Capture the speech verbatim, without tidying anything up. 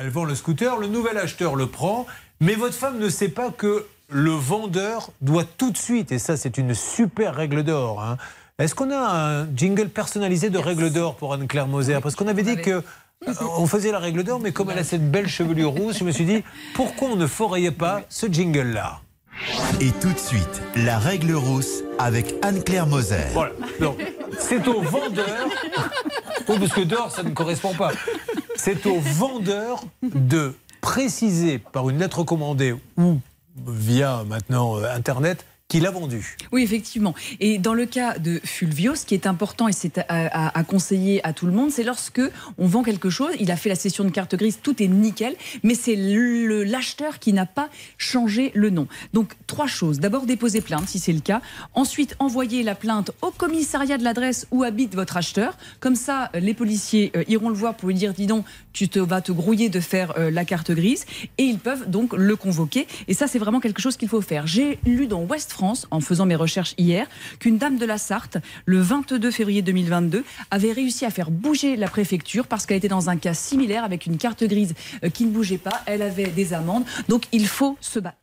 Elle vend le scooter, le nouvel acheteur le prend, mais votre femme ne sait pas que le vendeur doit tout de suite, et ça c'est une super règle d'or, hein. Est-ce qu'on a un jingle personnalisé de règle d'or pour Anne-Claire Moser? Parce qu'on avait dit que on faisait la règle d'or, mais comme elle a cette belle chevelure rousse, je me suis dit, pourquoi on ne forayait pas ce jingle-là? Et tout de suite, la règle rousse avec Anne-Claire Moser. Voilà, c'est au vendeur... Oui, parce que d'or, ça ne correspond pas. C'est au vendeur de préciser par une lettre commandée ou via maintenant Internet... qu'il a vendu. Oui, effectivement. Et dans le cas de Fulvio, ce qui est important et c'est à, à, à conseiller à tout le monde, c'est lorsque on vend quelque chose, il a fait la session de carte grise, tout est nickel, mais c'est l'acheteur qui n'a pas changé le nom. Donc, trois choses. D'abord, déposer plainte, si c'est le cas. Ensuite, envoyer la plainte au commissariat de l'adresse où habite votre acheteur. Comme ça, les policiers euh, iront le voir pour lui dire, dis donc, tu te, vas te grouiller de faire euh, la carte grise. Et ils peuvent donc le convoquer. Et ça, c'est vraiment quelque chose qu'il faut faire. J'ai lu dans Ouest-France, en faisant mes recherches hier, qu'une dame de la Sarthe, le vingt-deux février deux mille vingt-deux, avait réussi à faire bouger la préfecture parce qu'elle était dans un cas similaire avec une carte grise qui ne bougeait pas. Elle avait des amendes. Donc, il faut se battre.